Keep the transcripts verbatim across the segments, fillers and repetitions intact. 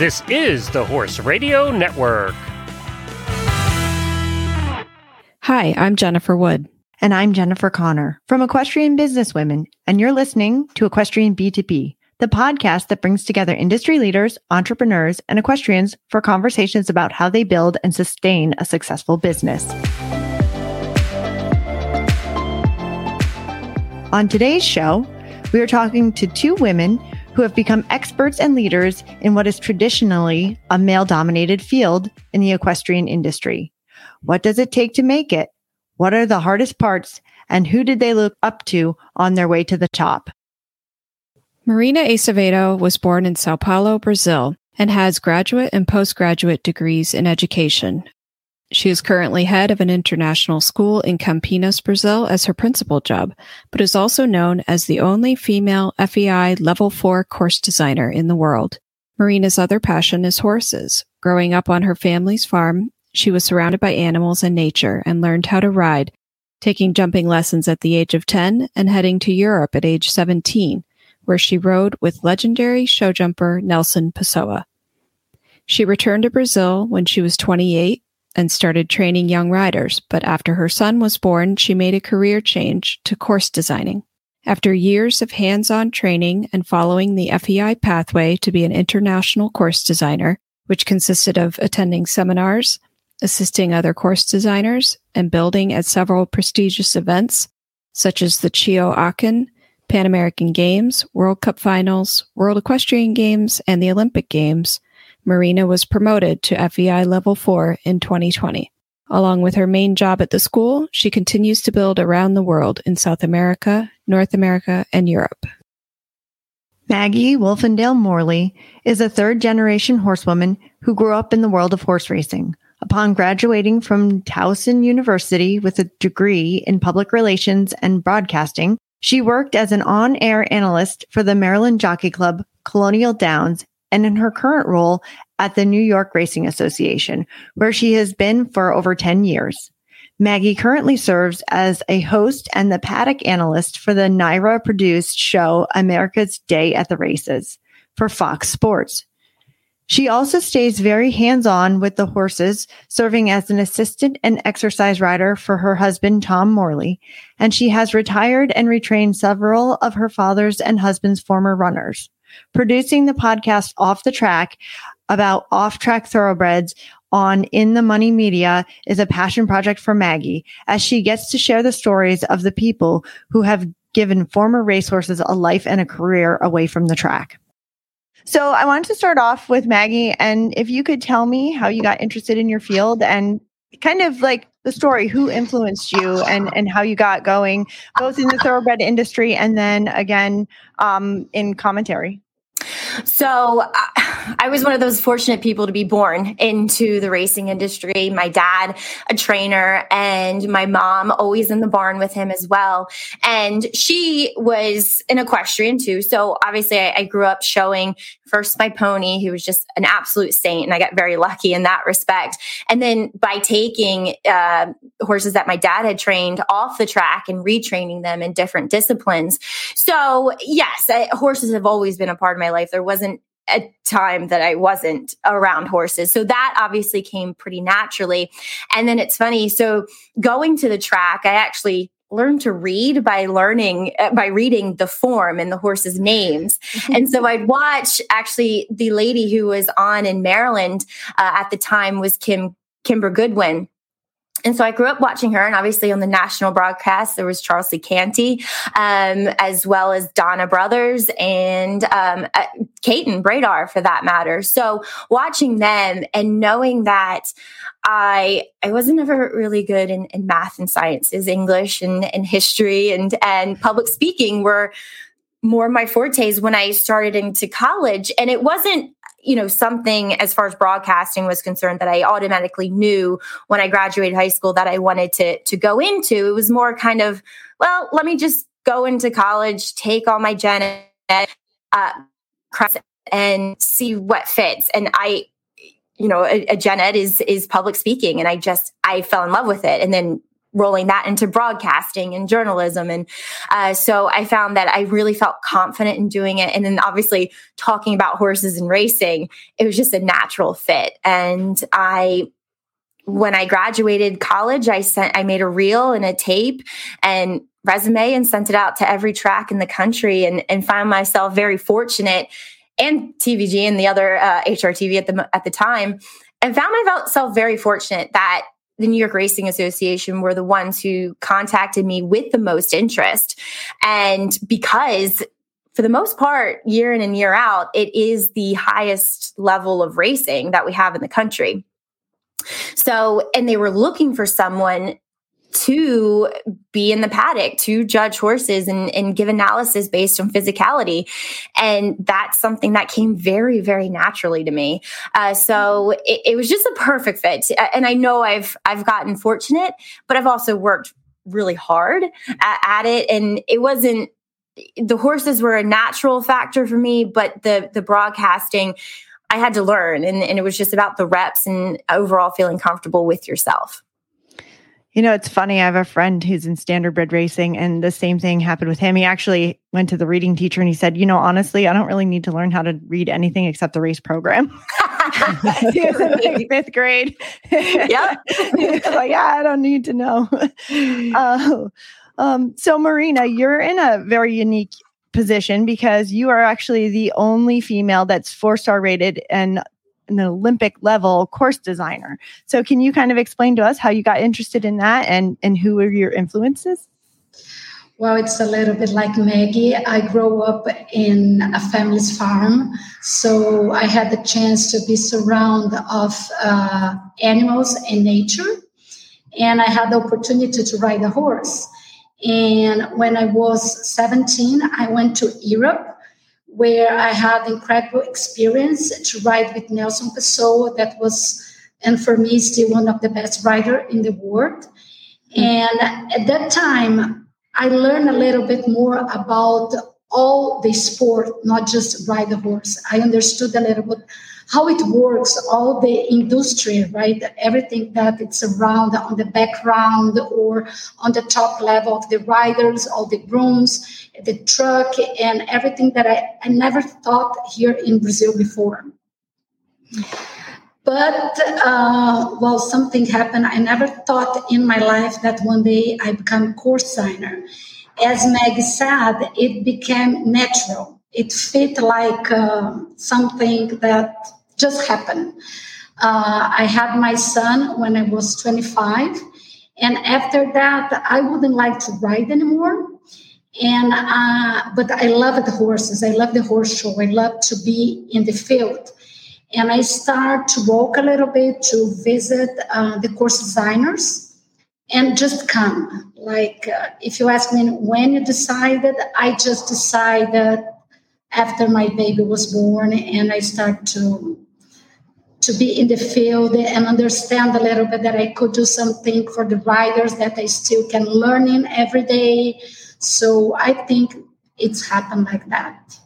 This is the Horse Radio Network. Hi, I'm Jennifer Wood. And I'm Jennifer Connor from Equestrian Businesswomen, and you're listening to Equestrian B two B, the podcast that brings together industry leaders, entrepreneurs, and equestrians for conversations about how they build and sustain a successful business. On today's show, we are talking to two women who have become experts and leaders in what is traditionally a male-dominated field in the equestrian industry. What does it take to make it? What are the hardest parts, and who did they look up to on their way to the top? Marina Acevedo was born in Sao Paulo, Brazil, and has graduate and postgraduate degrees in education. She is currently head of an international school in Campinas, Brazil, as her principal job, but is also known as the only female F E I Level four course designer in the world. Marina's other passion is horses. Growing up on her family's farm, she was surrounded by animals and nature and learned how to ride, taking jumping lessons at the age of ten and heading to Europe at age seventeen, where she rode with legendary show jumper Nelson Pessoa. She returned to Brazil when she was twenty-eight and started training young riders, but after her son was born, she made a career change to course designing. After years of hands-on training and following the F E I pathway to be an international course designer, which consisted of attending seminars, assisting other course designers, and building at several prestigious events, such as the Chio Aachen, Pan American Games, World Cup Finals, World Equestrian Games, and the Olympic Games, Marina was promoted to F E I Level four in twenty twenty. Along with her main job at the school, she continues to build around the world in South America, North America, and Europe. Maggie Wolfendale Morley is a third-generation horsewoman who grew up in the world of horse racing. Upon graduating from Towson University with a degree in public relations and broadcasting, she worked as an on-air analyst for the Maryland Jockey Club, Colonial Downs, and in her current role at the New York Racing Association, where she has been for over ten years. Maggie currently serves as a host and the paddock analyst for the N Y R A-produced show America's Day at the Races for Fox Sports. She also stays very hands-on with the horses, serving as an assistant and exercise rider for her husband, Tom Morley, and she has retired and retrained several of her father's and husband's former runners, producing the podcast Off the Track about off-track thoroughbreds on In the Money Media is a passion project for Maggie, as she gets to share the stories of the people who have given former racehorses a life and a career away from the track. So I wanted to start off with Maggie, and if you could tell me how you got interested in your field and kind of like the story, who influenced you and, and how you got going, both in the thoroughbred industry and then again um, in commentary. So uh, I was one of those fortunate people to be born into the racing industry. My dad, a trainer, and my mom always in the barn with him as well. And she was an equestrian too. So obviously I, I grew up showing first my pony, who was just an absolute saint. And I got very lucky in that respect. And then by taking uh, horses that my dad had trained off the track and retraining them in different disciplines. So yes, I, horses have always been a part of my life. There wasn't a time that I wasn't around horses. So that obviously came pretty naturally. And then it's funny. So going to the track, I actually learned to read by learning, uh, by reading the form and the horses' names. And so I'd watch actually the lady who was on in Maryland uh, at the time was Kim Kimber Goodwin. And so I grew up watching her, and obviously on the national broadcast, there was Charles C. Canty, um, as well as Donna Brothers and um, uh, Caton and Bradar, for that matter. So watching them and knowing that I I wasn't ever really good in, in math and sciences, English and, and history and and public speaking were more my fortes when I started into college. And it wasn't, you know, something as far as broadcasting was concerned that I automatically knew when I graduated high school that I wanted to to go into. It was more kind of, well, let me just go into college, take all my gen ed uh, and see what fits. And I, you know, a, a gen ed is, is public speaking. And I just, I fell in love with it. And then rolling that into broadcasting and journalism. And uh, so I found that I really felt confident in doing it. And then obviously talking about horses and racing, it was just a natural fit. And I, when I graduated college, I sent, I made a reel and a tape and resume and sent it out to every track in the country, and, and found myself very fortunate, and T V G and the other uh, H R T V at the, at the time, and found myself very fortunate that the New York Racing Association were the ones who contacted me with the most interest. And because for the most part, year in and year out, it is the highest level of racing that we have in the country. So, and they were looking for someone to be in the paddock, to judge horses and, and give analysis based on physicality. And that's something that came very, very naturally to me. Uh, so it, it was just a perfect fit. And I know I've, I've gotten fortunate, but I've also worked really hard at, at it. And it wasn't, the horses were a natural factor for me, but the, the broadcasting I had to learn. And, and it was just about the reps and overall feeling comfortable with yourself. You know, it's funny. I have a friend who's in standardbred racing, and the same thing happened with him. He actually went to the reading teacher and he said, you know, honestly, I don't really need to learn how to read anything except the race program. He was in like fifth grade. Yeah. Like, yeah, I don't need to know. Uh, um, so Marina, you're in a very unique position because you are actually the only female that's four-star rated and an Olympic level course designer. So can you kind of explain to us how you got interested in that, and, and who were your influences? Well, it's a little bit like Maggie. I grew up in a family's farm, so I had the chance to be surrounded of uh, animals and nature. And I had the opportunity to ride a horse. And when I was seventeen, I went to Europe, where I had incredible experience to ride with Nelson Pessoa, that was, and for me, still one of the best riders in the world. And at that time, I learned a little bit more about all the sport, not just ride the horse. I understood a little bit how it works, all the industry, right? Everything that it's around on the background or on the top level of the riders, all the grooms, the truck, and everything that I, I never thought here in Brazil before. But, uh, well, something happened. I never thought in my life that one day I become course signer. As Maggie said, it became natural. It fit like uh, something that just happened. Uh, I had my son when I was twenty-five. And after that, I wouldn't like to ride anymore. And uh, but I loved the horses. I loved the horse show. I loved to be in the field. And I started to walk a little bit to visit uh, the course designers. And just come. Like, uh, if you ask me when you decided, I just decided after my baby was born, and I started to, to be in the field and understand a little bit that I could do something for the riders that I still can learn in every day. So I think it's happened like that.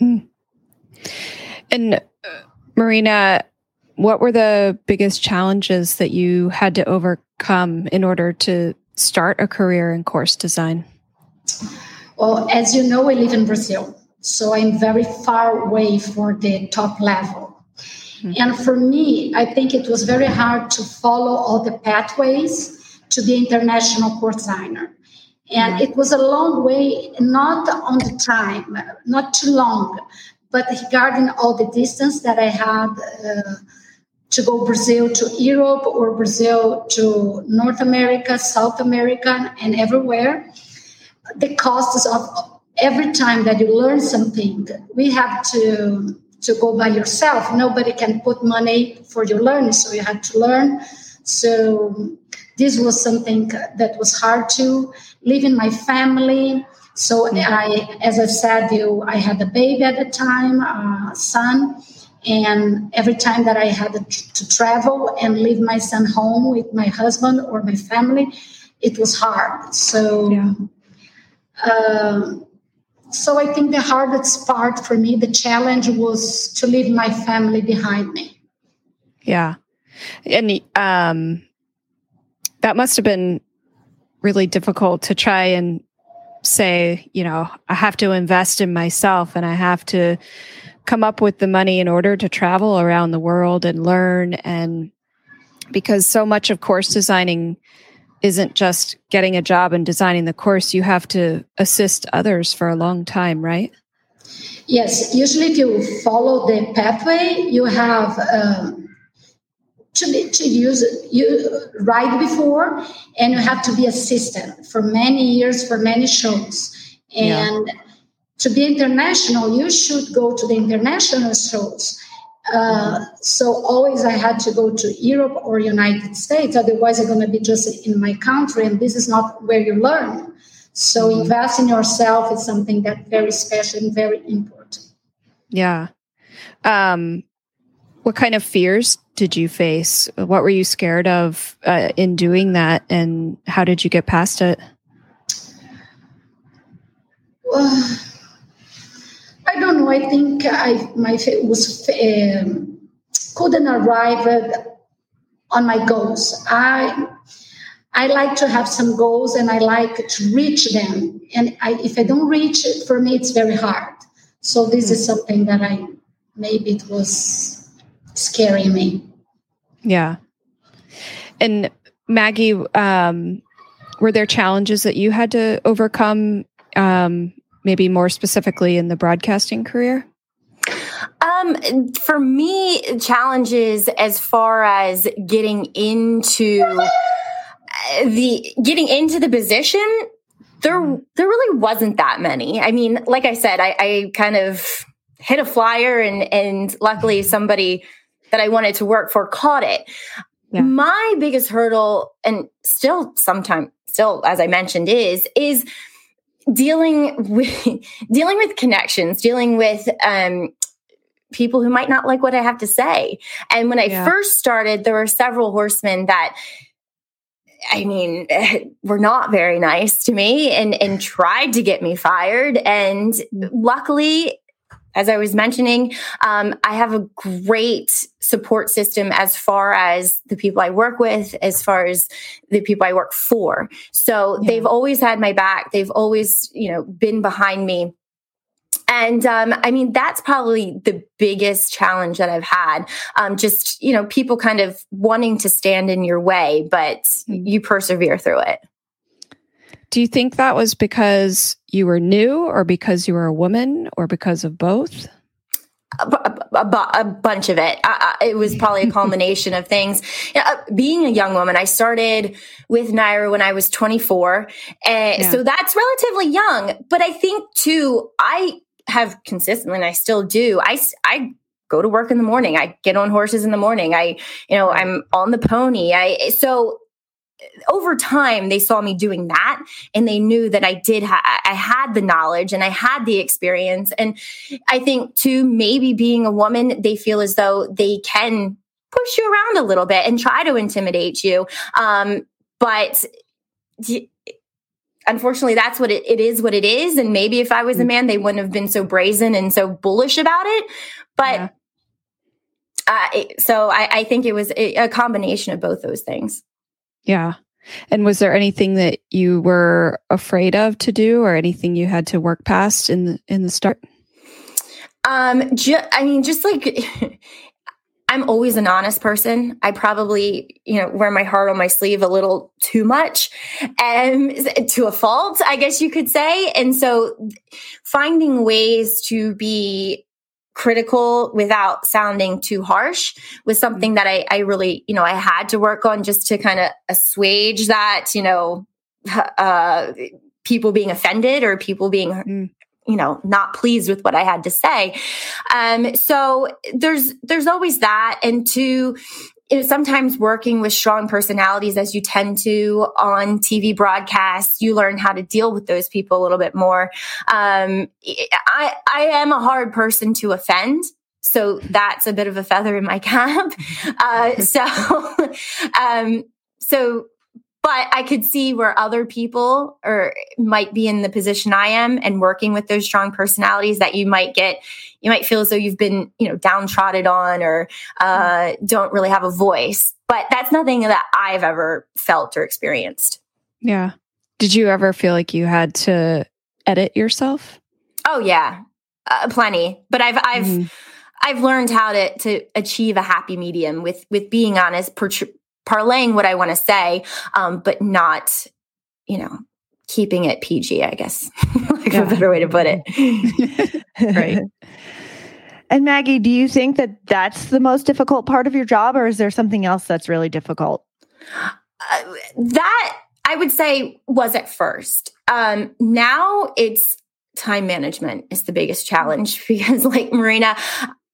Mm-hmm. And uh, Marina, what were the biggest challenges that you had to overcome in order to start a career in course design? Well, as you know, I live in Brazil, so I'm very far away from the top level. Mm-hmm. And for me, I think it was very hard to follow all the pathways to the international course designer. And mm-hmm. It was a long way, not on the time, not too long, but regarding all the distance that I had uh, to go Brazil to Europe or Brazil to North America, South America, and everywhere. The costs of every time that you learn something, we have to, to go by yourself. Nobody can put money for your learning, so you have to learn. So this was something that was hard to live in my family. So I, as I said, you, I had a baby at the time, a uh, son. And every time that I had to travel and leave my son home with my husband or my family, it was hard. So, yeah. uh, so I think the hardest part for me, the challenge was to leave my family behind me. Yeah. And um, that must have been really difficult to try and say, you know, I have to invest in myself and I have to come up with the money in order to travel around the world and learn. And because so much of course designing isn't just getting a job and designing the course, you have to assist others for a long time, right? Yes. Usually if you follow the pathway, you have um, to, to use you ride before, and you have to be assistant for many years, for many shows. And yeah. to be international, you should go to the international shows. Uh, so always I had to go to Europe or United States, otherwise I'm going to be just in my country, and this is not where you learn. So invest in yourself is something that's very special and very important. Yeah. Um, what kind of fears did you face? What were you scared of uh, in doing that, and how did you get past it? Well, I don't know. I think I my was um, couldn't arrive at, on my goals. I I like to have some goals and I like to reach them. And I, if I don't reach it, for me, it's very hard. So this is something that I maybe it was scaring me. Yeah. And Maggie, um, were there challenges that you had to overcome? Um, maybe more specifically in the broadcasting career? Um, for me, challenges as far as getting into the getting into the position, there there really wasn't that many. I mean, like I said, I, I kind of hit a flyer, and and luckily somebody that I wanted to work for caught it. Yeah. My biggest hurdle, and still sometimes still as I mentioned, is is dealing with dealing with connections, dealing with um, people who might not like what I have to say. And when I yeah. first started, there were several horsemen that, I mean, were not very nice to me and, and tried to get me fired. And luckily, as I was mentioning, um, I have a great support system as far as the people I work with, as far as the people I work for. So yeah. they've always had my back. They've always, you know, been behind me. And, um, I mean, that's probably the biggest challenge that I've had. Um, just, you know, people kind of wanting to stand in your way, but you persevere through it. Do you think that was because you were new, or because you were a woman, or because of both? A, a, a, a bunch of it. I, I, it was probably a culmination of things. You know, being a young woman, I started with Naira when I was twenty-four. And yeah. so that's relatively young. But I think too, I have consistently, and I still do, I, I go to work in the morning. I get on horses in the morning. I, you know, I'm on the pony. I, so over time, they saw me doing that, and they knew that I did. Ha- I had the knowledge and I had the experience. And I think too, maybe being a woman, they feel as though they can push you around a little bit and try to intimidate you. Um, but d- unfortunately, that's what it, it is. What it is, and maybe if I was a man, they wouldn't have been so brazen and so bullish about it. But yeah. uh, so I, I think it was a, a combination of both those things. Yeah. And was there anything that you were afraid of to do, or anything you had to work past in the, in the start? Um, ju- I mean, just like, I'm always an honest person. I probably, you know, wear my heart on my sleeve a little too much, and um, to a fault, I guess you could say. And so finding ways to be critical without sounding too harsh was something that I, I really, you know, I had to work on, just to kind of assuage that, you know, uh, people being offended or people being, mm. you know, not pleased with what I had to say. Um, so there's, there's always that. And to sometimes working with strong personalities, as you tend to on T V broadcasts, you learn how to deal with those people a little bit more. Um, I, I am a hard person to offend, so that's a bit of a feather in my cap. Uh, so, um, so, but I could see where other people or might be in the position I am, and working with those strong personalities, that you might get, you might feel as though you've been, you know, downtrodden on, or uh, don't really have a voice. But that's nothing that I've ever felt or experienced. Yeah. Did you ever feel like you had to edit yourself? Oh yeah, uh, plenty. But I've I've mm-hmm. I've learned how to to achieve a happy medium with with being honest, par- parlaying what I want to say, um, but not, you know, keeping it P G. I guess, like yeah. a better way to put it. Right. And Maggie, do you think that that's the most difficult part of your job, or is there something else that's really difficult? Uh, that I would say was at first. Um, now it's time management is the biggest challenge because, like Marina,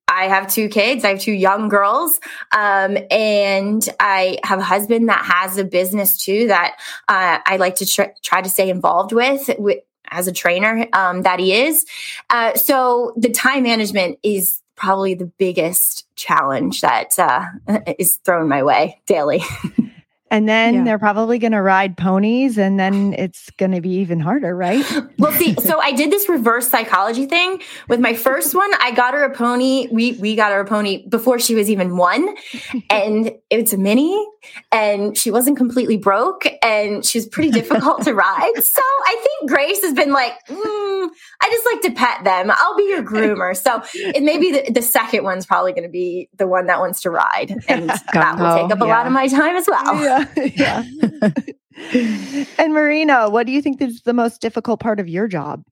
I have two kids. I have two young girls, um, and I have a husband that has a business too that uh, I like to tr- try to stay involved with. with as a trainer, um, that he is. Uh, so the time management is probably the biggest challenge that uh, is thrown my way daily. And then yeah. they're probably going to ride ponies, and then it's going to be even harder, right? Well, see, so I did this reverse psychology thing with my first one. I got her a pony. We we got her a pony before she was even one, and it's a mini, and she wasn't completely broke, and she was pretty difficult to ride. So I think Grace has been like, mm, I just like to pet them. I'll be your groomer. So it may be the, the second one's probably going to be the one that wants to ride, and Gung-ho, that will take up a yeah. lot of my time as well. Yeah. Yeah. And Marina, what do you think is the most difficult part of your job?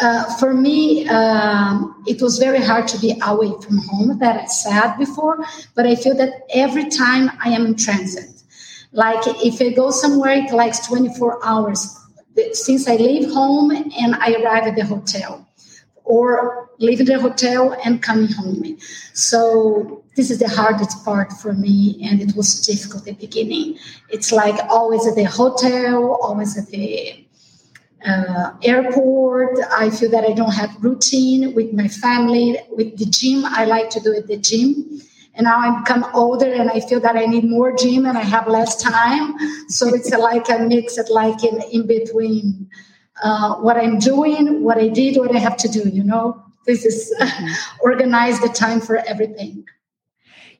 Uh, for me, um, it was very hard to be away from home, that I said before, but I feel that every time I am in transit, like if I go somewhere, it takes twenty-four hours since I leave home and I arrive at the hotel, or leave the hotel and coming home. So this is the hardest part for me, and it was difficult at the beginning. It's like always at the hotel, always at the uh, airport. I feel that I don't have routine with my family, with the gym. I like to do it at the gym. And now I become older, and I feel that I need more gym, and I have less time. So it's a, like a mix, at like in, in between uh, what I'm doing, what I did, what I have to do, you know? This is organize the time for everything.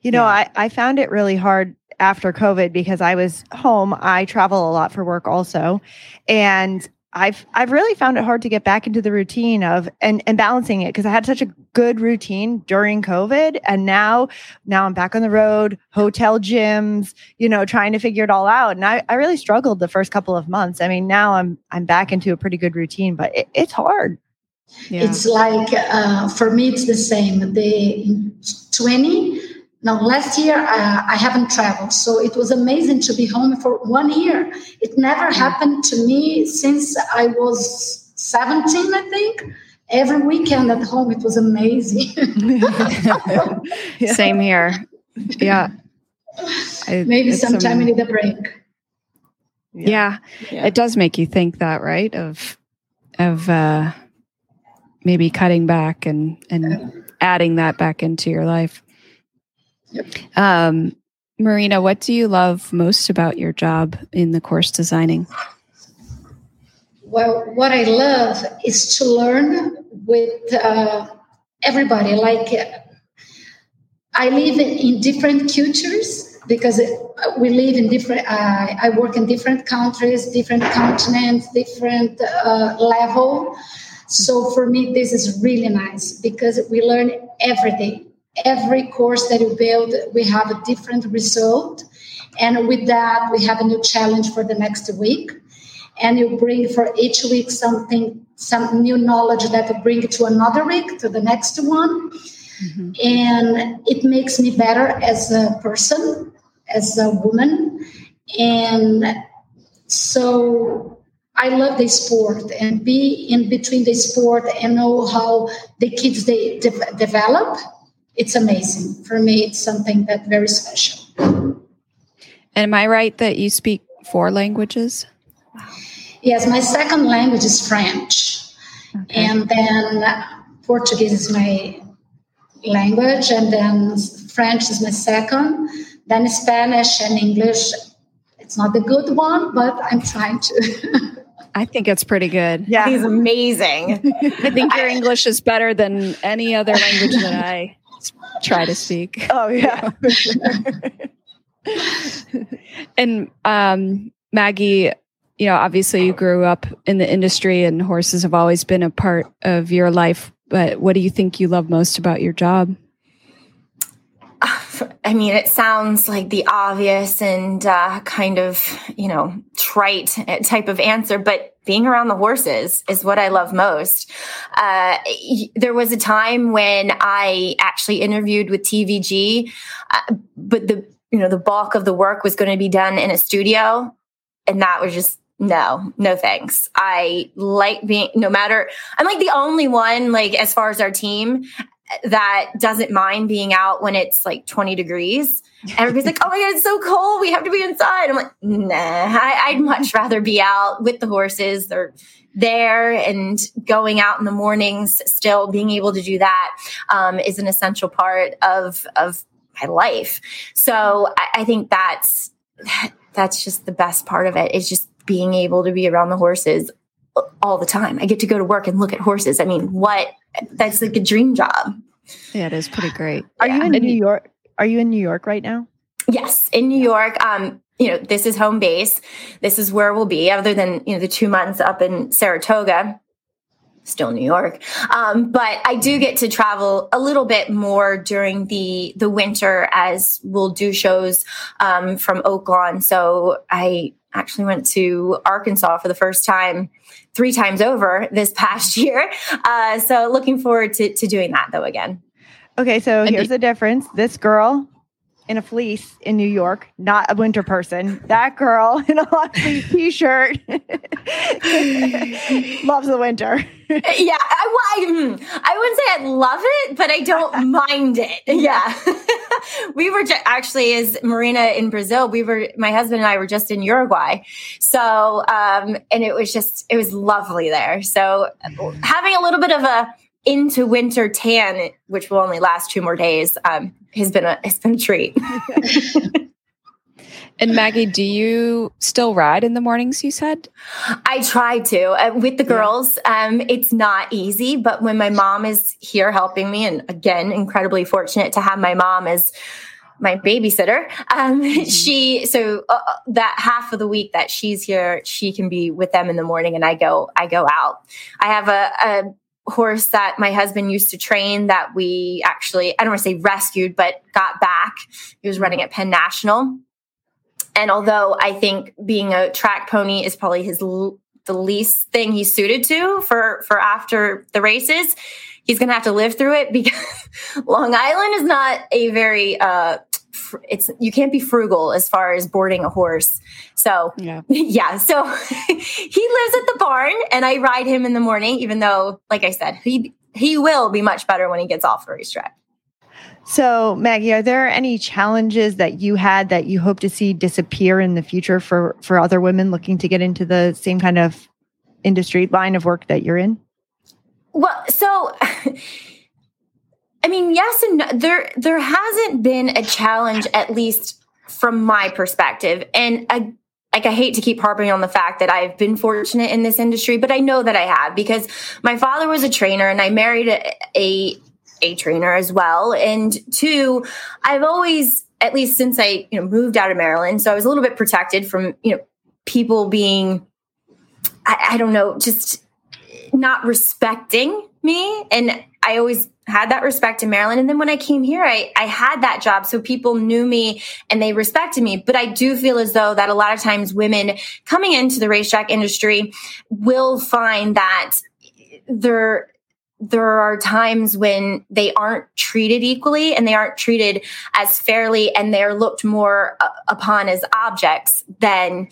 You know, yeah. I, I found it really hard after COVID because I was home. I travel a lot for work also. And I've I've really found it hard to get back into the routine of and, and balancing it because I had such a good routine during COVID. And now now I'm back on the road, hotel gyms, you know, trying to figure it all out. And I, I really struggled the first couple of months. I mean, now I'm I'm back into a pretty good routine, but it, it's hard. Yeah. It's like, uh, for me, it's the same. The twenty, now last year, uh, I haven't traveled. So it was amazing to be home for one year. It never happened to me since I was seventeen, I think. Every weekend at home, it was amazing. Same here. Yeah. I, Maybe sometime I need a break. Yeah. Yeah. yeah. It does make you think that, right? Of, of, uh, maybe cutting back and, and adding that back into your life. Yep. Um, Marina, what do you love most about your job in the course designing? Well, what I love is to learn with uh, everybody. Like I live in different cultures because we live in different, uh, I work in different countries, different continents, different uh, level. So for me, this is really nice because we learn every day. Every course that you build, we have a different result. And with that, we have a new challenge for the next week. And you bring for each week something, some new knowledge that you bring to another week, to the next one. Mm-hmm. And it makes me better as a person, as a woman. And so I love the sport and be in between the sport and know how the kids they de- develop. It's amazing. For me, it's something that's very special. And am I right that you speak four languages? Yes, my second language is French. Okay. And then Portuguese is my language. And then French is my second. Then Spanish and English. It's not a good one, but I'm trying to. I think it's pretty good. Yeah. He's amazing. I think your English is better than any other language that I try to speak. Oh, yeah. For sure. And um, Maggie, you know, obviously you grew up in the industry and horses have always been a part of your life, but what do you think you love most about your job? I mean, it sounds like the obvious and uh, kind of, you know, trite type of answer, but being around the horses is what I love most. Uh, there was a time when I actually interviewed with T V G, uh, but the, you know, the bulk of the work was going to be done in a studio. And that was just, no, no thanks. I like being, no matter, I'm like the only one, like as far as our team, that doesn't mind being out when it's like twenty degrees. Everybody's like, oh my God, it's so cold. We have to be inside. I'm like, nah, I, I'd much rather be out with the horses. They're there and going out in the mornings, still being able to do that um, is an essential part of, of my life. So I, I think that's, that's just the best part of it, is just being able to be around the horses all the time. I get to go to work and look at horses. I mean, what, that's like a dream job. Yeah, it is pretty great. Are yeah. you in and New York? Are you in New York right now? Yes, in New York. Um, you know, this is home base. This is where we'll be, other than, you know, the two months up in Saratoga, still New York. Um, but I do get to travel a little bit more during the, the winter, as we'll do shows um, from Oak Lawn. So I actually went to Arkansas for the first time, three times over this past year. Uh, so looking forward to, to doing that though again. Okay. So and here's the difference. This girl in a fleece in New York, not a winter person. That girl in a long sleeve t-shirt loves the winter. Yeah. I, well, I, I wouldn't say I love it, but I don't mind it. Yeah. We were ju- actually, as Marina in Brazil, we were, my husband and I were just in Uruguay. So, um, and it was just, it was lovely there. So having a little bit of a into winter tan, which will only last two more days, um, has been a, it's been a treat. And Maggie, do you still ride in the mornings, you said? I try to. Uh, with the girls, yeah. um, it's not easy, but when my mom is here helping me, and again, incredibly fortunate to have my mom as my babysitter, um, mm-hmm. she, so uh, that half of the week that she's here, she can be with them in the morning, and I go, I go out. I have a, a horse that my husband used to train that we actually, I don't want to say rescued, but got back. He was running at Penn National. And although I think being a track pony is probably his l- the least thing he's suited to for, for after the races, he's going to have to live through it, because Long Island is not a very, uh, fr- it's, you can't be frugal as far as boarding a horse. So yeah, yeah so he lives at the barn and I ride him in the morning, even though, like I said, he, he will be much better when he gets off the racetrack. So Maggie, are there any challenges that you had that you hope to see disappear in the future for, for other women looking to get into the same kind of industry line of work that you're in? Well, so, I mean, yes and no. There, there hasn't been a challenge, at least from my perspective. And I, like, I hate to keep harping on the fact that I've been fortunate in this industry, but I know that I have, because my father was a trainer and I married a, a a trainer as well. And two, I've always, at least since I, you know, moved out of Maryland, so I was a little bit protected from, you know, people being, I, I don't know, just not respecting me. And I always had that respect in Maryland. And then when I came here, I, I had that job. So people knew me and they respected me. But I do feel as though that a lot of times women coming into the racetrack industry will find that they're, there are times when they aren't treated equally and they aren't treated as fairly, and they're looked more upon as objects than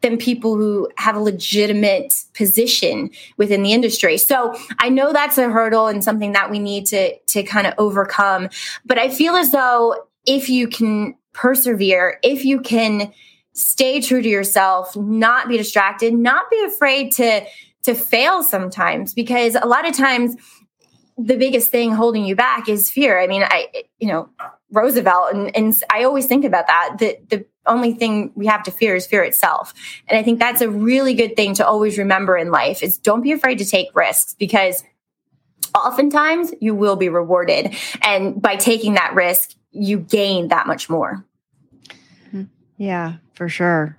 than people who have a legitimate position within the industry. So I know that's a hurdle and something that we need to to kind of overcome. But I feel as though if you can persevere, if you can stay true to yourself, not be distracted, not be afraid to to fail sometimes, because a lot of times the biggest thing holding you back is fear. I mean, I, you know, Roosevelt, and, and I always think about that, that the only thing we have to fear is fear itself. And I think that's a really good thing to always remember in life, is don't be afraid to take risks, because oftentimes you will be rewarded. And by taking that risk, you gain that much more. Yeah, for sure.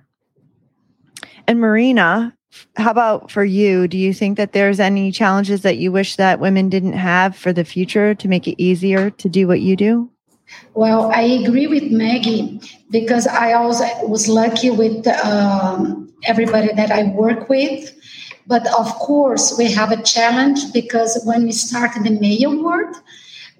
And Marina, how about for you? Do you think that there's any challenges that you wish that women didn't have for the future to make it easier to do what you do? Well, I agree with Maggie because I also was lucky with um, everybody that I work with. But of course, we have a challenge because when we start in the male world,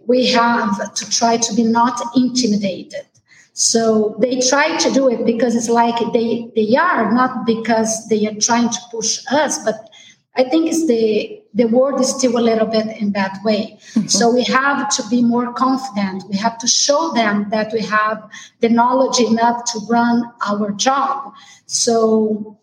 we have to try to be not intimidated. So they try to do it because it's like they, they are, not because they are trying to push us. But I think it's the, the world is still a little bit in that way. Mm-hmm. So we have to be more confident. We have to show them that we have the knowledge enough to run our job. So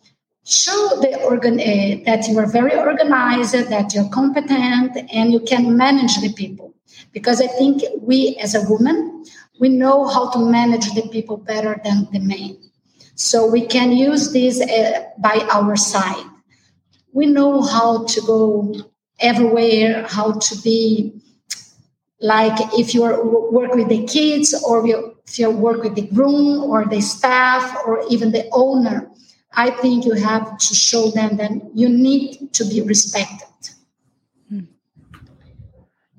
show the organ- uh, that you are very organized, that you're competent, and you can manage the people. Because I think we, as a woman, we know how to manage the people better than the men. So we can use this uh, by our side. We know how to go everywhere, how to be, like if you work with the kids or if you work with the groom or the staff or even the owner. I think you have to show them that you need to be respected.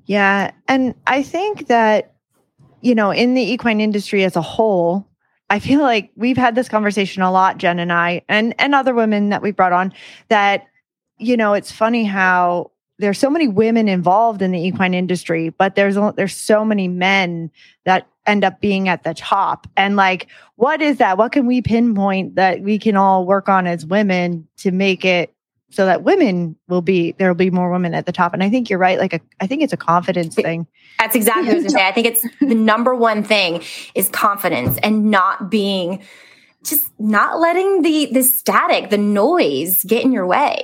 Yeah. And I think that, you know, in the equine industry as a whole, I feel like we've had this conversation a lot, Jen and I, and, and other women that we brought on, that, you know, it's funny how there's so many women involved in the equine industry, but there's, there's so many men that end up being at the top. And like, what is that? What can we pinpoint that we can all work on as women to make it so that women will be, there'll be more women at the top? And I think you're right. Like, a, I think it's a confidence thing. That's exactly what I was going to say. I think it's the number one thing is confidence and not being, just not letting the, the static, the noise get in your way.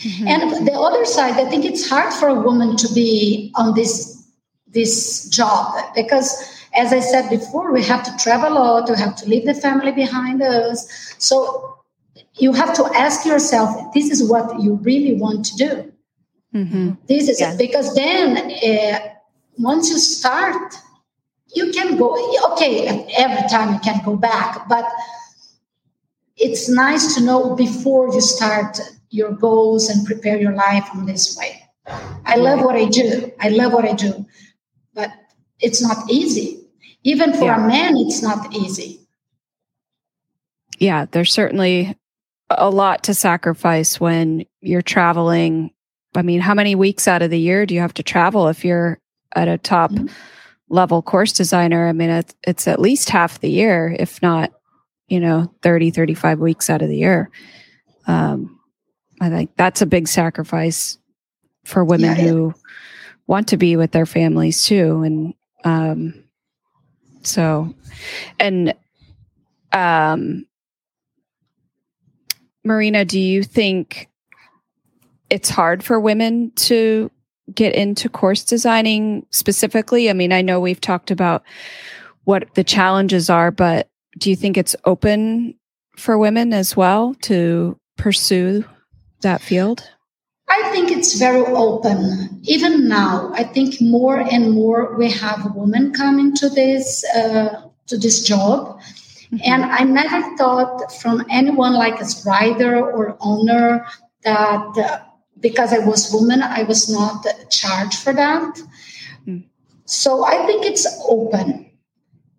Mm-hmm. And the other side, I think it's hard for a woman to be on this, this job because, as I said before, we have to travel a lot. We have to leave the family behind us. So you have to ask yourself, this is what you really want to do. Mm-hmm. This is yeah. because then uh, once you start, you can go, okay, every time you can go back, but it's nice to know before you start your goals and prepare your life in this way. I love what I do. I love what I do, but it's not easy. Even for yeah. a man, it's not easy. Yeah, there's certainly a lot to sacrifice when you're traveling. I mean, how many weeks out of the year do you have to travel if you're at a top mm-hmm. level course designer? I mean, it's, it's at least half the year, if not, you know, thirty, thirty-five weeks out of the year. Um, I think that's a big sacrifice for women yeah, who is. want to be with their families too. And um, so, and um, Marina, do you think it's hard for women to get into course designing specifically? I mean, I know we've talked about what the challenges are, but do you think it's open for women as well to pursue that field? I think it's very open. Even now, I think more and more we have women coming to this, uh, to this job. And I never thought from anyone like as rider or owner that uh, because I was woman, I was not charged for that. Mm. So I think it's open.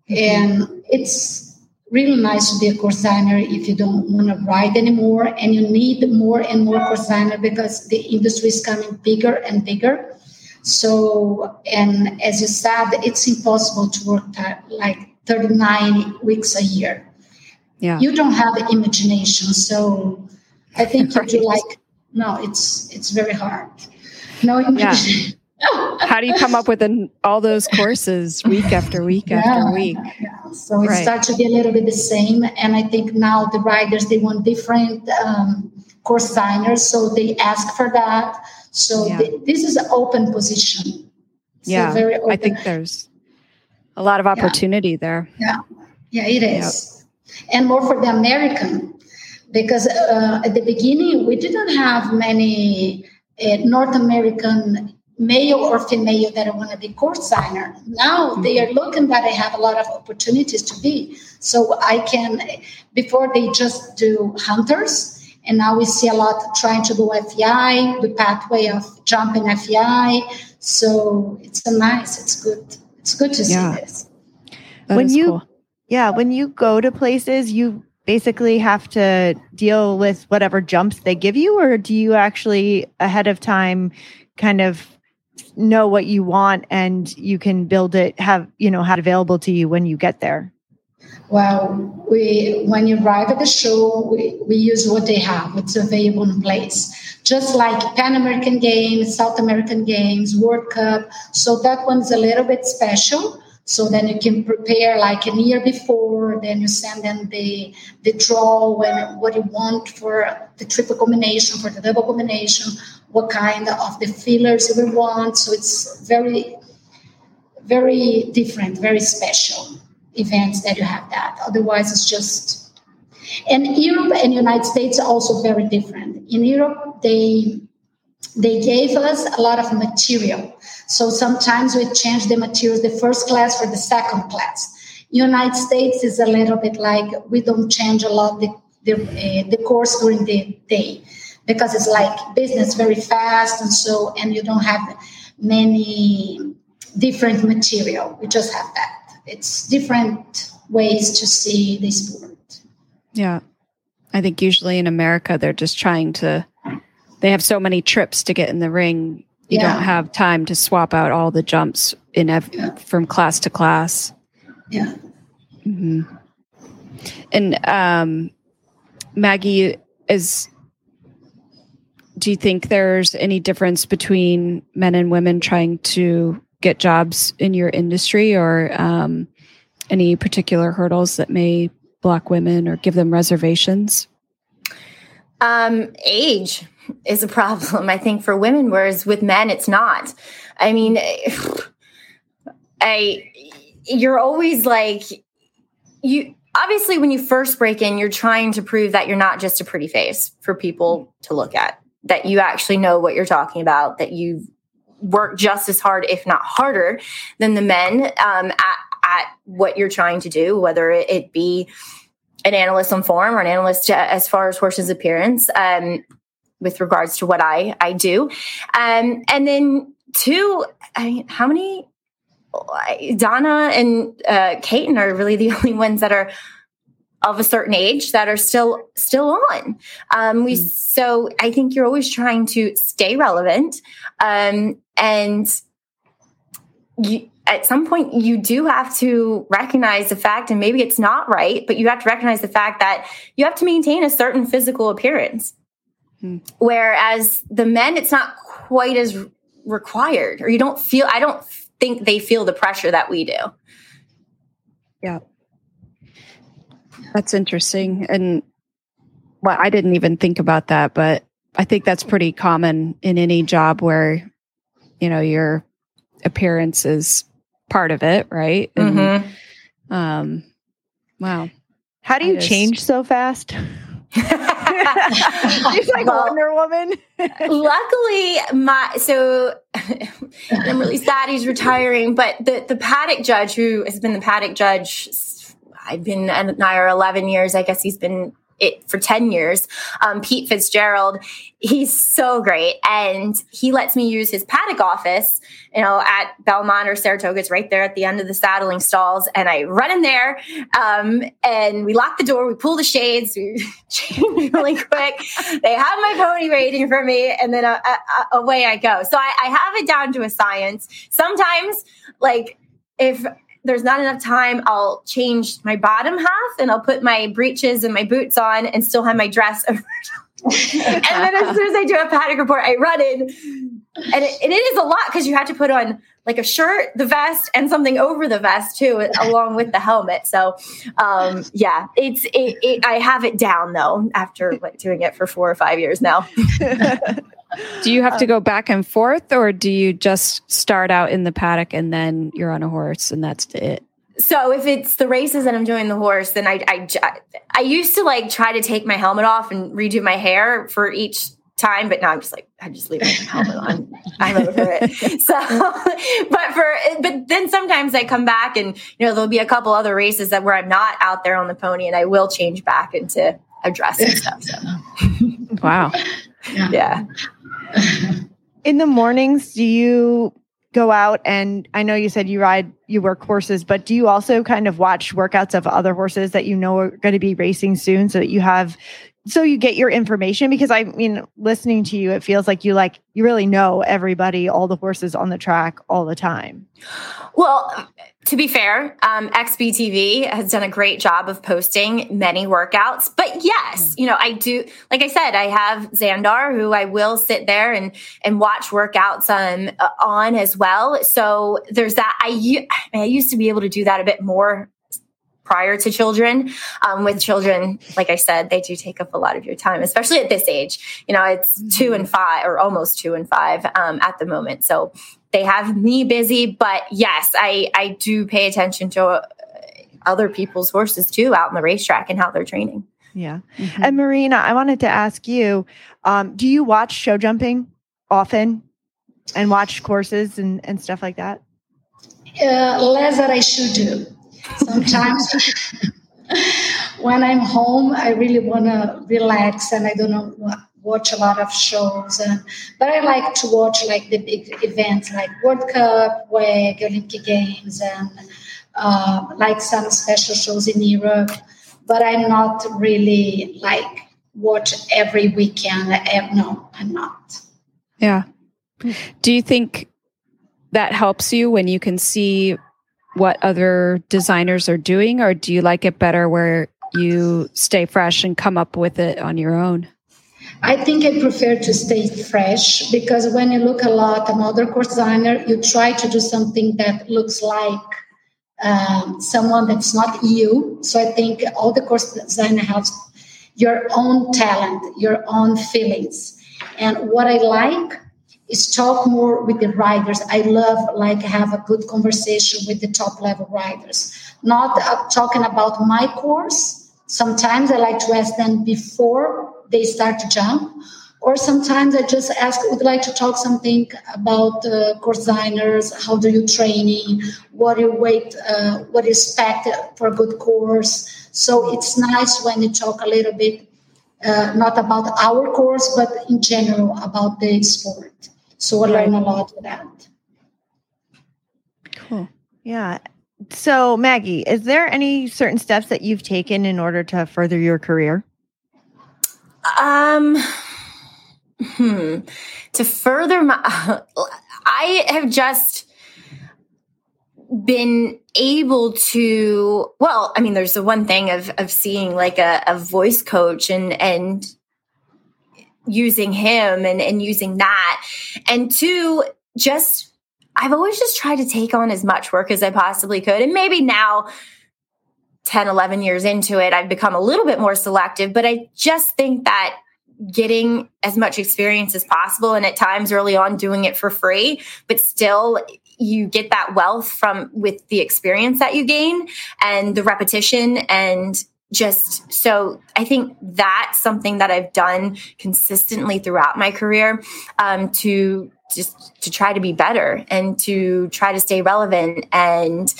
Mm-hmm. And it's really nice to be a course designer if you don't want to ride anymore. And you need more and more course designer because the industry is coming bigger and bigger. So, and as you said, it's impossible to work that, like thirty-nine weeks a year. Yeah. You don't have imagination. So I think right. you do like, no, it's it's very hard. No imagination. Yeah. How do you come up with an, all those courses week after week yeah, after week? Yeah. So right. it starts to be a little bit the same. And I think now the riders, they want different um, course designers. So they ask for that. So yeah. th- this is an open position. So yeah, very open. I think there's a lot of opportunity yeah. there. Yeah, yeah, it is. Yep. And more for the American, because uh, at the beginning, we didn't have many uh, North American male or female that want to be course designer. Now mm-hmm. they are looking that I have a lot of opportunities to be. So I can, before they just do hunters, And now we see a lot trying to do F E I, the pathway of jumping F E I. So it's a nice, it's good. It's good to see yeah. this. That when you, cool. yeah, when you go to places, you basically have to deal with whatever jumps they give you, or do you actually ahead of time kind of know what you want and you can build it, have, you know, have it available to you when you get there? Well, we when you arrive at the show, we, we use what they have, what's available in place. Just like Pan American Games, South American Games, World Cup. So that one's a little bit special. So then you can prepare like a year before, then you send them the the draw, when, what you want for the triple combination, for the double combination, what kind of the fillers you will want. So it's very, very different, very special events that you have that. Otherwise, it's just... And Europe and United States are also very different. In Europe, they they gave us a lot of material. So sometimes we change the materials, the first class for the second class. United States is a little bit like we don't change a lot the the, uh, the course during the day because it's like business very fast, and so and you don't have many different material. We just have that. It's different ways to see the sport. Yeah. I think usually in America, they're just trying to, they have so many trips to get in the ring. You yeah. don't have time to swap out all the jumps in ev- yeah. from class to class. Yeah. Mm-hmm. And um, Maggie, is, do you think there's any difference between men and women trying to get jobs in your industry, or um, any particular hurdles that may block women or give them reservations? Um, age is a problem, I think, for women, whereas with men, it's not. I mean, I you're always like, you obviously, when you first break in, you're trying to prove that you're not just a pretty face for people to look at, that you actually know what you're talking about, that you've worked just as hard, if not harder, than the men um, at at what you're trying to do, whether it be an analyst on form or an analyst as far as horses' appearance, um, with regards to what I, I do. Um, and then two, I, how many, Donna and uh, Caton are really the only ones that are of a certain age that are still, still on. Um, we, mm. So I think you're always trying to stay relevant. Um, and you, At some point, you do have to recognize the fact, and maybe it's not right, but you have to recognize the fact that you have to maintain a certain physical appearance. Mm-hmm. Whereas the men, it's not quite as required, or you don't feel, I don't think they feel the pressure that we do. Yeah. That's interesting. And well, I didn't even think about that, but I think that's pretty common in any job where, you know, your appearance is part of it, right? And, mm-hmm. um wow, how do you just... change so fast? She's like, well, Wonder Woman. Luckily, my so I'm really sad he's retiring, but the the paddock judge, who has been the paddock judge, I've been an I R eleven years, I guess he's been it for ten years, um, Pete Fitzgerald, he's so great. And he lets me use his paddock office, you know, at Belmont or Saratoga. It's right there at the end of the saddling stalls. And I run in there, um, and we lock the door, we pull the shades, we change really quick. They have my pony waiting for me, and then uh, uh, away I go. So I, I have it down to a science. Sometimes, like, if there's not enough time, I'll change my bottom half and I'll put my breeches and my boots on and still have my dress over. And then as soon as I do a paddock report, I run in. And it, and it is a lot, because you have to put on like a shirt, the vest, and something over the vest too, along with the helmet. So um, yeah, it's it, it, I have it down though, after like doing it for four or five years now. Do you have to go back and forth, or do you just start out in the paddock and then you're on a horse and that's it? So if it's the races that I'm doing the horse, then I, I, I used to like try to take my helmet off and redo my hair for each time, but now I'm just like, I just leave my helmet on. I'm over it. So, but for, but then sometimes I come back and, you know, there'll be a couple other races that where I'm not out there on the pony, and I will change back into address and stuff. So. Wow. Yeah. yeah. In the mornings, do you go out and I know you said you ride, you work horses, but do you also kind of watch workouts of other horses that you know are going to be racing soon so that you have, so you get your information? Because I mean, listening to you, it feels like you like, you really know everybody, all the horses on the track all the time. Well, to be fair, um, X B T V has done a great job of posting many workouts, but yes, you know, I do, like I said, I have Xandar who I will sit there and, and watch workouts um, on as well. So there's that. I, I used to be able to do that a bit more prior to children. Um, with children, like I said, they do take up a lot of your time, especially at this age. You know, it's two and five or almost two and five um, at the moment. So they have me busy, but yes, I, I do pay attention to other people's horses too out in the racetrack and how they're training. Yeah. Mm-hmm. And Marina, I wanted to ask you, um, do you watch show jumping often and watch courses and, and stuff like that? Uh, less than I should do. Sometimes when I'm home, I really want to relax and I don't know what. Watch a lot of shows, and, but I like to watch like the big events like World Cup, W E G, Olympic Games, and uh, like some special shows in Europe. But I'm not really like watch every weekend. No, I'm not. Yeah. Do you think that helps you when you can see what other designers are doing, or do you like it better where you stay fresh and come up with it on your own? I think I prefer to stay fresh because when you look a lot at another course designer, you try to do something that looks like um, someone that's not you. So I think all the course designer has your own talent, your own feelings. And what I like is talk more with the riders. I love like have a good conversation with the top level riders, not uh, talking about my course. Sometimes I like to ask them before they start to jump, or sometimes I just ask, would like to talk something about uh, course designers, how do you training, what you wait, uh, what you expect for a good course. So it's nice when you talk a little bit, uh, not about our course, but in general about the sport. So I learn a lot of that. Cool. Yeah. So Maggie, is there any certain steps that you've taken in order to further your career? Um, hmm. To further my, I have just been able to, well, I mean, there's the one thing of, of seeing like a, a voice coach and, and using him and, and using that. And two, just, I've always just tried to take on as much work as I possibly could. And maybe now ten, eleven years into it, I've become a little bit more selective, but I just think that getting as much experience as possible and at times early on doing it for free, but still you get that wealth from with the experience that you gain and the repetition and just, so I think that's something that I've done consistently throughout my career, um, to just to try to be better and to try to stay relevant. And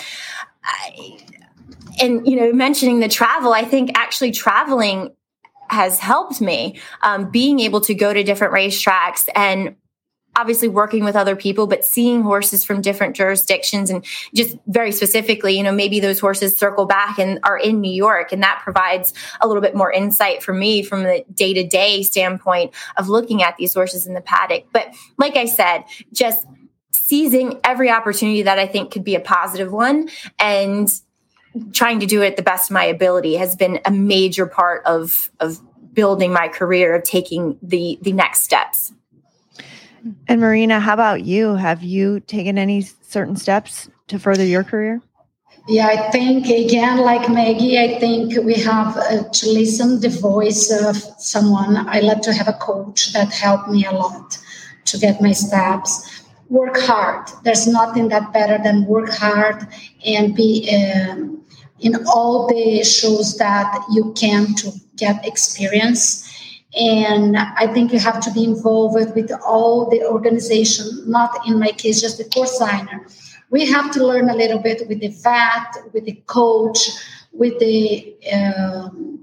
I, And, you know, mentioning the travel, I think actually traveling has helped me, um, being able to go to different racetracks and obviously working with other people, but seeing horses from different jurisdictions and just very specifically, you know, maybe those horses circle back and are in New York. And that provides a little bit more insight for me from the day-to-day standpoint of looking at these horses in the paddock. But like I said, just seizing every opportunity that I think could be a positive one and trying to do it the best of my ability has been a major part of, of building my career, of taking the, the next steps. And Marina, how about you? Have you taken any certain steps to further your career? Yeah, I think again, like Maggie, I think we have uh, to listen the voice of someone. I love to have a coach that helped me a lot to get my steps. Work hard. There's nothing that better than work hard and be, um, in all the shows that you can to get experience. And I think you have to be involved with all the organization, not in my case, just the course designer. We have to learn a little bit with the vet, with the coach, with the um,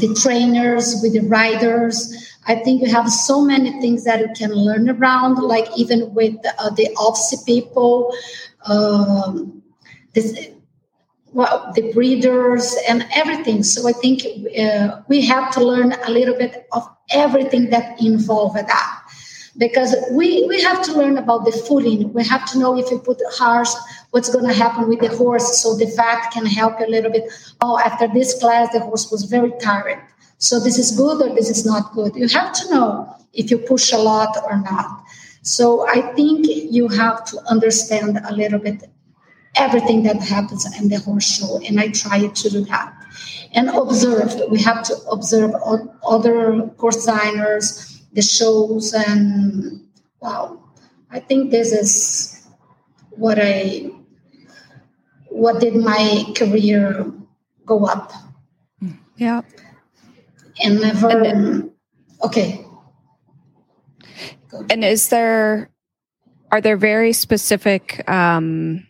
the trainers, with the riders. I think you have so many things that you can learn around, like even with the, uh, the O F C people, um, this, well, the breeders and everything. So I think uh, we have to learn a little bit of everything that involves that. Because we, we have to learn about the footing. We have to know if you put horse, what's going to happen with the horse. So the fat can help you a little bit. Oh, after this class, the horse was very tired. So this is good or this is not good. You have to know if you push a lot or not. So I think you have to understand a little bit everything that happens in the horse show. And I try to do that. And observe. We have to observe other course designers, the shows, and wow, I think this is what I, what did my career go up. Yeah. And never, and then, okay. And is there, are there very specific um,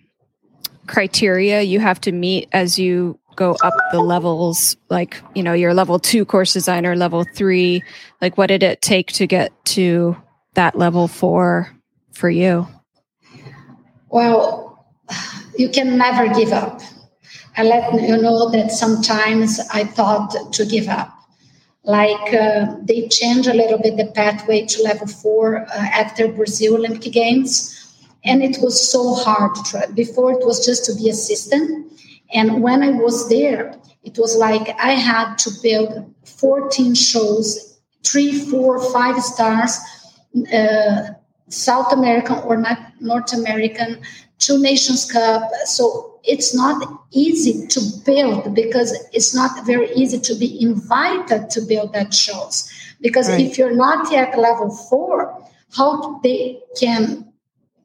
criteria you have to meet as you go up the levels, like, you know, your level two course designer, level three, like what did it take to get to that level four for you? Well, you can never give up. I let you know that sometimes I thought to give up. Like uh, they change a little bit the pathway to level four uh, after Brazil Olympic Games. And it was so hard. Before it was just to be assistant. And when I was there, it was like I had to build fourteen shows, three, four, five stars, uh, South American or North American, two Nations Cup. So it's not easy to build because it's not very easy to be invited to build that shows. Because right. If you're not yet level four, how they can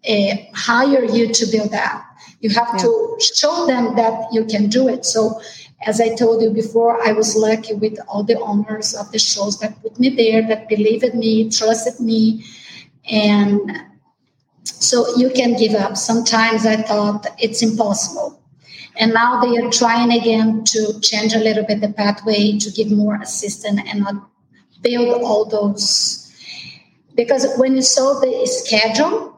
uh, hire you to build that? You have yeah. to show them that you can do it. So as I told you before, I was lucky with all the owners of the shows that put me there, that believed in me, trusted me. And so you can give up. Sometimes I thought it's impossible. And now they are trying again to change a little bit the pathway to give more assistance and not build all those. Because when you saw the schedule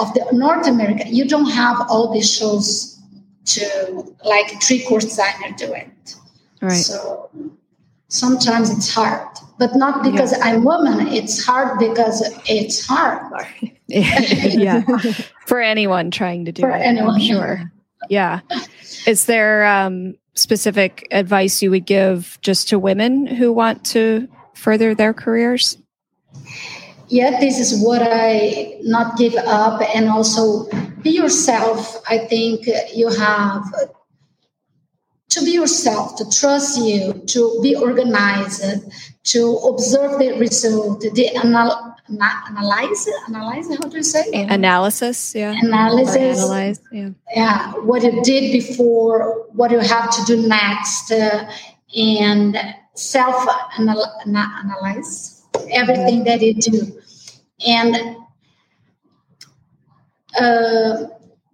of the North America, you don't have all these shows to like three course designer do it. Right. So sometimes it's hard, but not because yes. I'm woman. It's hard because it's hard. yeah. yeah. For anyone trying to do For it. For anyone. I'm sure. Yeah. Is there um, specific advice you would give just to women who want to further their careers? Yeah, this is what I not give up, and also be yourself. I think you have to be yourself, to trust you, to be organized, to observe the result, the anal- na- analyze, analyze, how do you say? Analysis, yeah. Analysis. Analyze, yeah. Yeah, what you did before, what you have to do next, uh, and self-analyze. Everything that you do. And uh,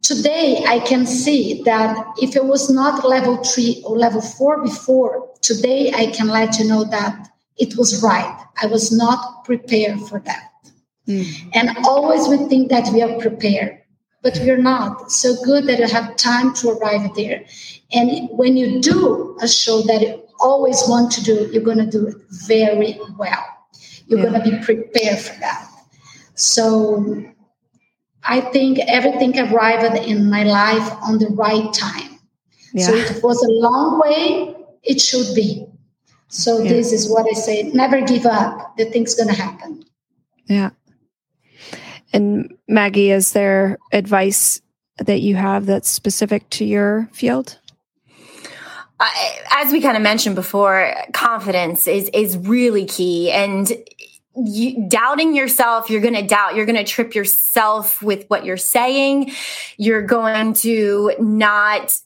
today I can see that if it was not level three or level four before, today I can let you know that it was right. I was not prepared for that. Mm. And always we think that we are prepared, but we're not. So good that you have time to arrive there. And when you do a show that you always want to do, you're going to do it very well. You're yeah. going to be prepared for that. So I think everything arrived in my life on the right time. Yeah. So it was a long way. It should be. So yeah. this is what I say. Never give up. The thing's going to happen. Yeah. And Maggie, is there advice that you have that's specific to your field? Uh, as we kind of mentioned before, confidence is is really key. And you, doubting yourself, you're going to doubt. You're going to trip yourself with what you're saying. You're going to not,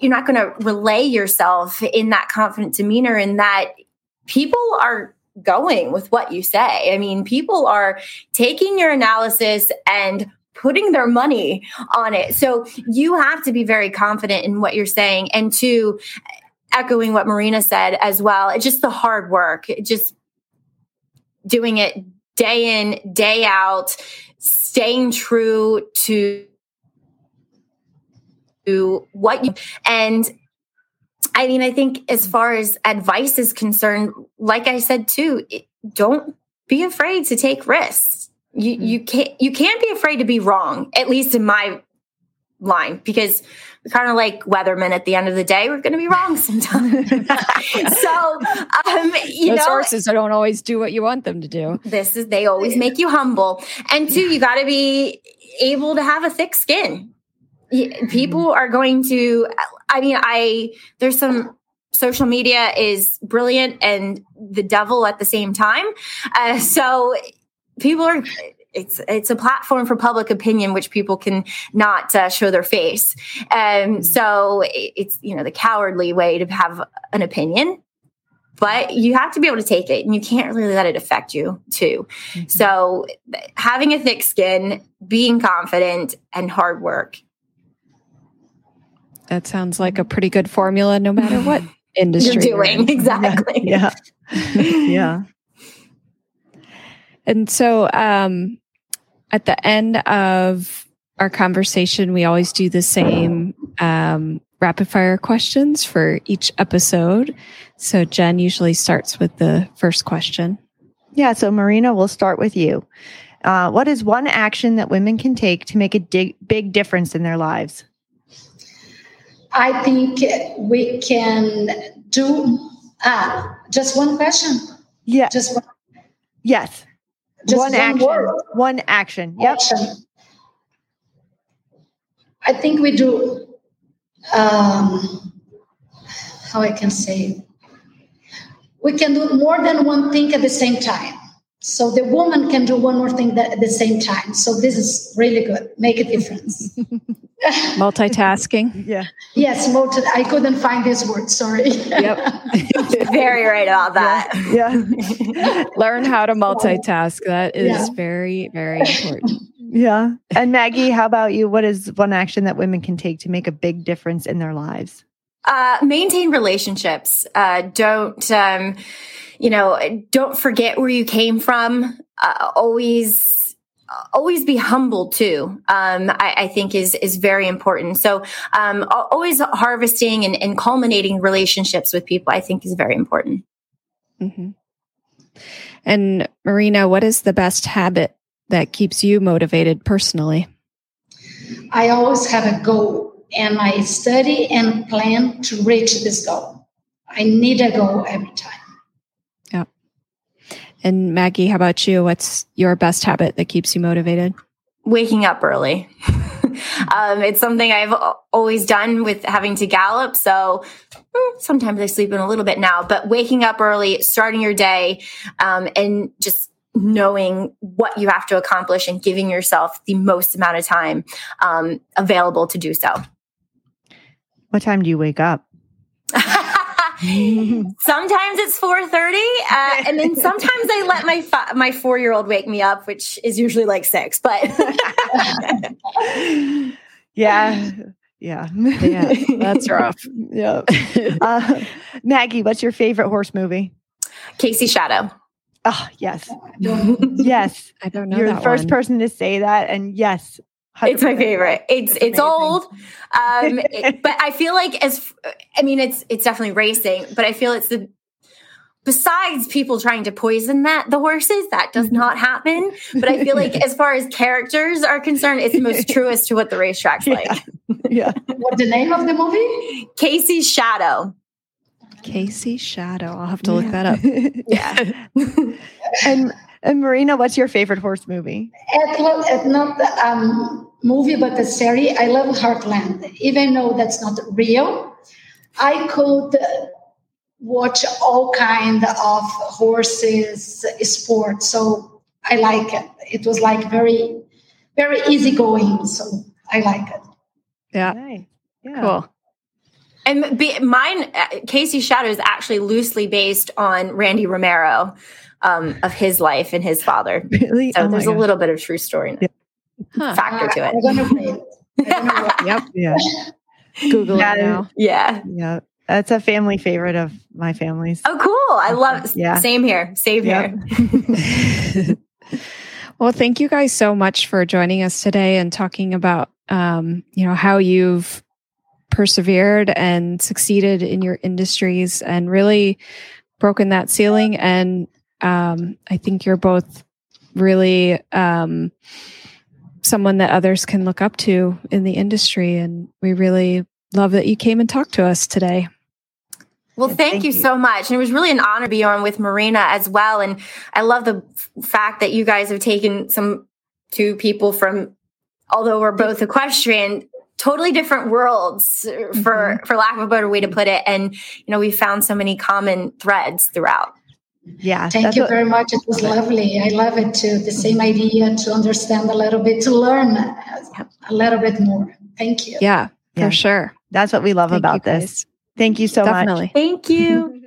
you're not going to relay yourself in that confident demeanor, in that people are going with what you say. I mean, people are taking your analysis and putting their money on it. So you have to be very confident in what you're saying. And to echoing what Marina said as well, it's just the hard work, just doing it day in, day out, staying true to what you, and I mean, I think as far as advice is concerned, like I said too, it, don't be afraid to take risks. You you can't you can't be afraid to be wrong, at least in my line, because we're kind of like weathermen at the end of the day. We're going to be wrong sometimes. so, um, you Those know, horses don't always do what you want them to do. This is, they always make you humble. And two, you got to be able to have a thick skin. People are going to, I mean, I, there's some, social media is brilliant and the devil at the same time. Uh, so people are, it's, it's a platform for public opinion, which people can not uh, show their face. Um, so it's, you know, the cowardly way to have an opinion, but you have to be able to take it and you can't really let it affect you too. Mm-hmm. So having a thick skin, being confident, and hard work. That sounds like a pretty good formula, no matter what industry you're doing. You're in. Exactly. Yeah. Yeah. And so um, at the end of our conversation, we always do the same um, rapid fire questions for each episode. So Jen usually starts with the first question. Yeah. So Marina, we'll start with you. Uh, what is one action that women can take to make a dig- big difference in their lives? I think we can do ah, just one question. Yeah. Just one. Yes. Just one, one action. Word. One action. Yep. Action. I think we do. Um, how I can say? We can do more than one thing at the same time. So the woman can do one more thing that at the same time. So this is really good. Make a difference. Multitasking. Yeah. Yes. Multi- I couldn't find this word. Sorry. Yep. Very right about that. Yeah. Yeah. Learn how to multitask. That is yeah. very, very important. Yeah. And Maggie, how about you? What is one action that women can take to make a big difference in their lives? Uh, maintain relationships. Uh, don't, um, you know, don't forget where you came from. Uh, always, always be humble too. Um, I, I think is, is very important. So, um, always harvesting and, and culminating relationships with people, I think is very important. Mm-hmm. And Marina, what is the best habit that keeps you motivated personally? I always have a goal. And I study and plan to reach this goal. I need a goal every time. Yeah. And Maggie, how about you? What's your best habit that keeps you motivated? Waking up early. um, it's something I've always done with having to gallop. So sometimes I sleep in a little bit now, but waking up early, starting your day, um, and just knowing what you have to accomplish and giving yourself the most amount of time um, available to do so. What time do you wake up? Sometimes it's four thirty, uh, and then sometimes I let my fi- my four-year-old wake me up, which is usually like six. But yeah, yeah, yeah, that's rough. Yeah, uh, Maggie, what's your favorite horse movie? Casey's Shadow. Oh, yes. Yes. I don't know. You're the first one. person to say that. And yes, one hundred percent. It's my favorite. It's, it's, it's old. Um, it, but I feel like as, I mean, it's, it's definitely racing, but I feel it's the, besides people trying to poison that the horses, that does not happen. But I feel like as far as characters are concerned, it's the most truest to what the racetrack's like. Yeah. Yeah. What's the name of the movie? Casey's Shadow. Casey's Shadow. I'll have to look yeah. that up. Yeah. and and Marina, what's your favorite horse movie? At, at not the um, movie, but the series. I love Heartland. Even though that's not real, I could watch all kinds of horses, sports. So I like it. It was like very, very easygoing. So I like it. Yeah. Nice. Yeah. Cool. And be, mine, Casey's Shadow is actually loosely based on Randy Romero, um, of his life and his father. Really? So oh there's a little bit of true story yeah. huh. factor to it. I don't know. I don't know what, yep. Yeah. Google yeah. it now. Yeah. Yeah. That's a family favorite of my family's. Oh, cool. I love it. Yeah. Same here. Same yep. here. Well, thank you guys so much for joining us today and talking about, um, you know, how you've persevered and succeeded in your industries and really broken that ceiling. And um, I think you're both really um, someone that others can look up to in the industry. And we really love that you came and talked to us today. Well, thank, thank you, you so much. And it was really an honor to be on with Marina as well. And I love the f- fact that you guys have taken some two people from, although we're both equestrian, totally different worlds, for, mm-hmm. for lack of a better way to put it. And, you know, we found so many common threads throughout. Yeah. Thank you what, very much. It was lovely. I love it too. The same idea to understand a little bit, to learn a little bit more. Thank you. Yeah, yeah. for sure. That's what we love thank about this. Guys. Thank you so Definitely. much. Thank you.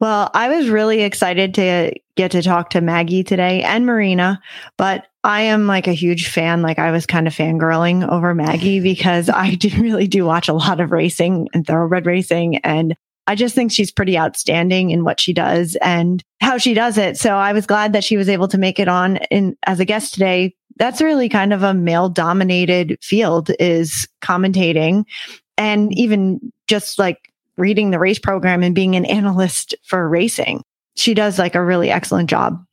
Well, I was really excited to get to talk to Maggie today and Marina, but I am like a huge fan. Like I was kind of fangirling over Maggie because I do really do watch a lot of racing and thoroughbred racing. And I just think she's pretty outstanding in what she does and how she does it. So I was glad that she was able to make it on in as a guest today. That's really kind of a male dominated field, is commentating. And even just like reading the race program and being an analyst for racing, she does like a really excellent job.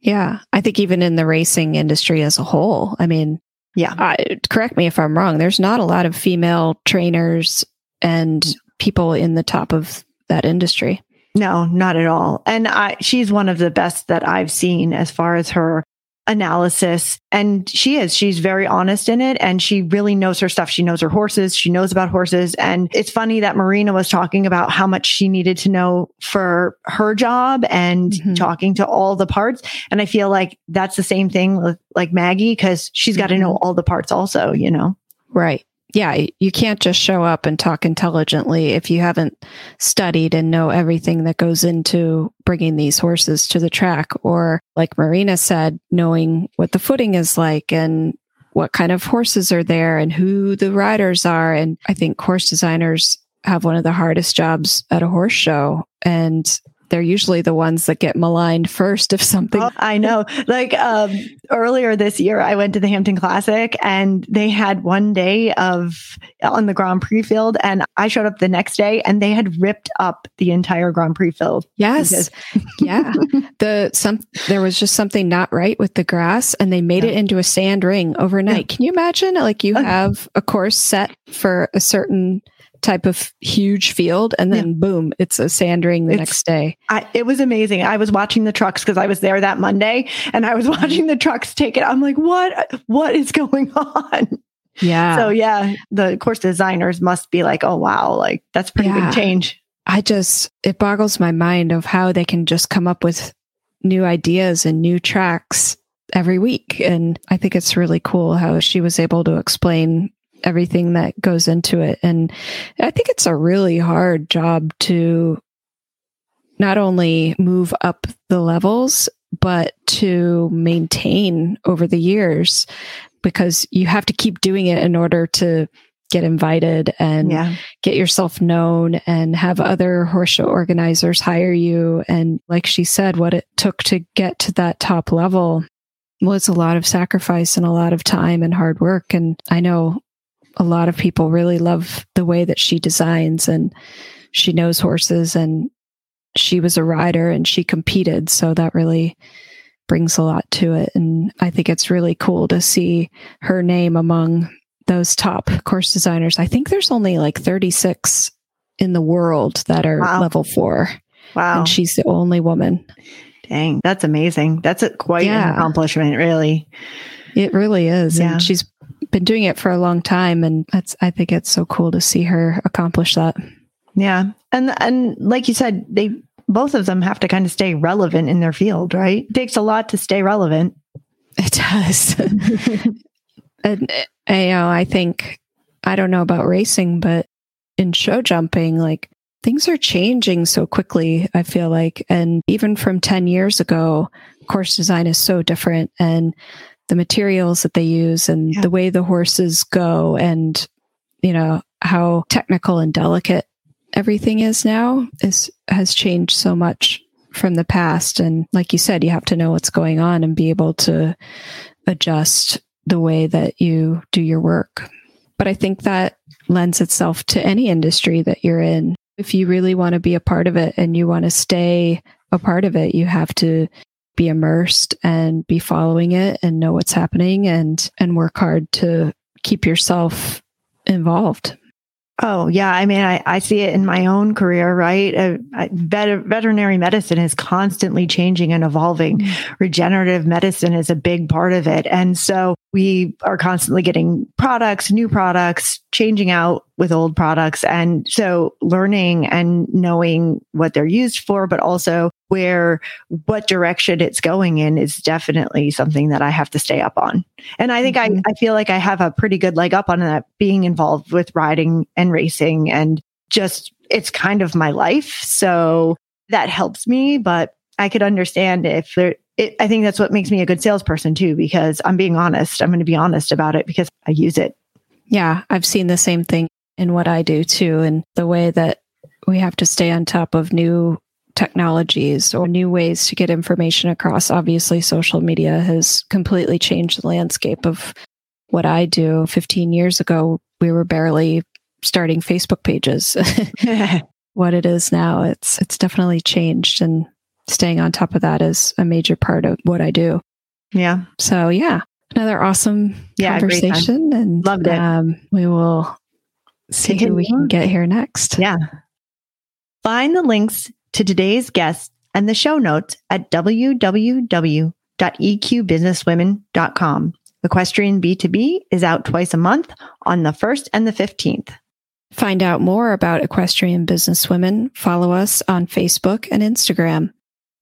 Yeah. I think even in the racing industry as a whole, I mean, yeah, I, correct me if I'm wrong. There's not a lot of female trainers and people in the top of that industry. No, not at all. And I, she's one of the best that I've seen as far as her analysis. And she is, she's very honest in it. And she really knows her stuff. She knows her horses. She knows about horses. And it's funny that Marina was talking about how much she needed to know for her job and mm-hmm. talking to all the parts. And I feel like that's the same thing with like Maggie, because she's got to know all the parts also, you know? Right. Yeah. You can't just show up and talk intelligently if you haven't studied and know everything that goes into bringing these horses to the track. Or like Marina said, knowing what the footing is like and what kind of horses are there and who the riders are. And I think horse designers have one of the hardest jobs at a horse show. And they're usually the ones that get maligned first if something. Oh, I know. Like um, earlier this year, I went to the Hampton Classic and they had one day of on the Grand Prix field, and I showed up the next day and they had ripped up the entire Grand Prix field. Yes. Because- yeah. The some there was just something not right with the grass, and they made yeah. it into a sand ring overnight. Yeah. Can you imagine? Like you okay. have a course set for a certain type of huge field, and then yeah. boom, it's a sand ring the it's, next day. I, it was amazing. I was watching the trucks because I was there that Monday, and I was watching the trucks take it. I'm like, what, what is going on? Yeah. So yeah, the course designers must be like, oh wow, like that's pretty yeah. big change. I just, it boggles my mind of how they can just come up with new ideas and new tracks every week. And I think it's really cool how she was able to explain everything that goes into it. And I think it's a really hard job to not only move up the levels, but to maintain over the years, because you have to keep doing it in order to get invited and yeah. get yourself known and have other horse show organizers hire you. And like she said, what it took to get to that top level was a lot of sacrifice and a lot of time and hard work. And I know a lot of people really love the way that she designs, and she knows horses, and she was a rider and she competed. So that really brings a lot to it. And I think it's really cool to see her name among those top course designers. I think there's only like thirty-six in the world that are wow. level four. Wow. And she's the only woman. Dang. That's amazing. That's a, quite yeah. an accomplishment, really. It really is. Yeah. And she's been doing it for a long time. And that's, I think it's so cool to see her accomplish that. Yeah. And, and like you said, they, both of them have to kind of stay relevant in their field, right? It takes a lot to stay relevant. It does. And, you know, I think, I don't know about racing, but in show jumping, like things are changing so quickly, I feel like. And even from ten years ago, course design is so different. And the materials that they use and yeah. the way the horses go, and, you know, how technical and delicate everything is now is has changed so much from the past. And like you said, you have to know what's going on and be able to adjust the way that you do your work. But I think that lends itself to any industry that you're in. If you really want to be a part of it and you want to stay a part of it, you have to be immersed and be following it and know what's happening and, and work hard to keep yourself involved. Oh, yeah. I mean, I, I see it in my own career, right? Uh, I, vet, veterinary medicine is constantly changing and evolving. Mm-hmm. Regenerative medicine is a big part of it. And so we are constantly getting products, new products, changing out with old products. And so learning and knowing what they're used for, but also where, what direction it's going in is definitely something that I have to stay up on. And I think mm-hmm. I, I feel like I have a pretty good leg up on that, being involved with riding and racing, and just, it's kind of my life. So that helps me, but I could understand if there, it, I think that's what makes me a good salesperson too, because I'm being honest. I'm going to be honest about it because I use it. Yeah. I've seen the same thing in what I do too. And the way that we have to stay on top of new technologies or new ways to get information across. Obviously, social media has completely changed the landscape of what I do. fifteen years ago, we were barely starting Facebook pages. What it is now, it's it's definitely changed, and staying on top of that is a major part of what I do. Yeah. So yeah, another awesome yeah, conversation, and loved it. Um, we will see who we can get here next. Yeah. Find the links to today's guests and the show notes at w w w dot e q business women dot com. Equestrian B two B is out twice a month on the first and the fifteenth. Find out more about Equestrian Business Women. Follow us on Facebook and Instagram.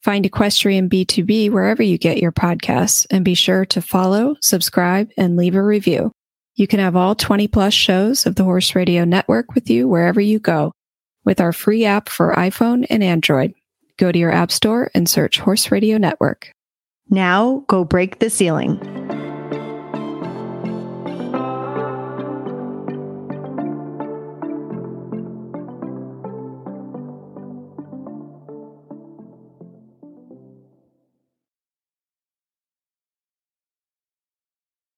Find Equestrian B two B wherever you get your podcasts, and be sure to follow, subscribe, and leave a review. You can have all twenty plus shows of the Horse Radio Network with you wherever you go, with our free app for iPhone and Android. Go to your app store and search Horse Radio Network. Now go break the ceiling.